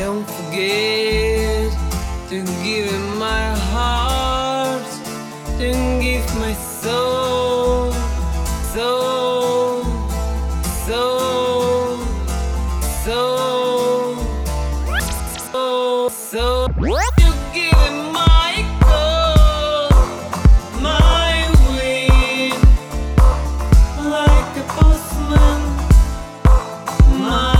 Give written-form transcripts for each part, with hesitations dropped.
don't forget to give him my heart, to give my soul, soul, soul, soul, soul, soul, to give him my goal, my wing, like a postman, my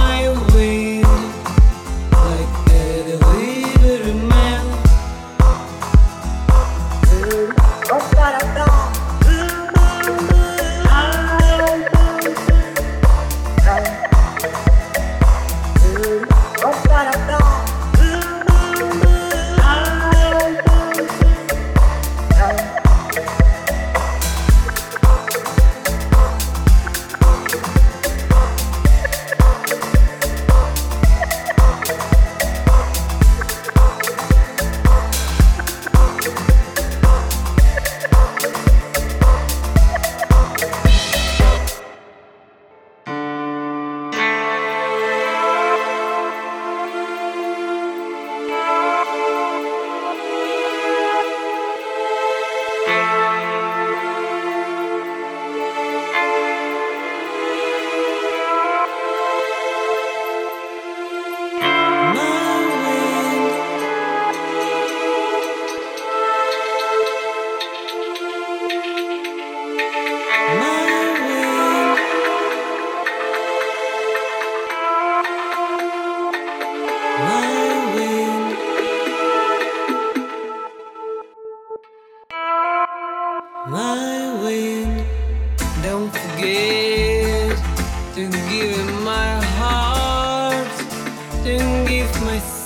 my wind, don't forget to give my heart, to give my soul.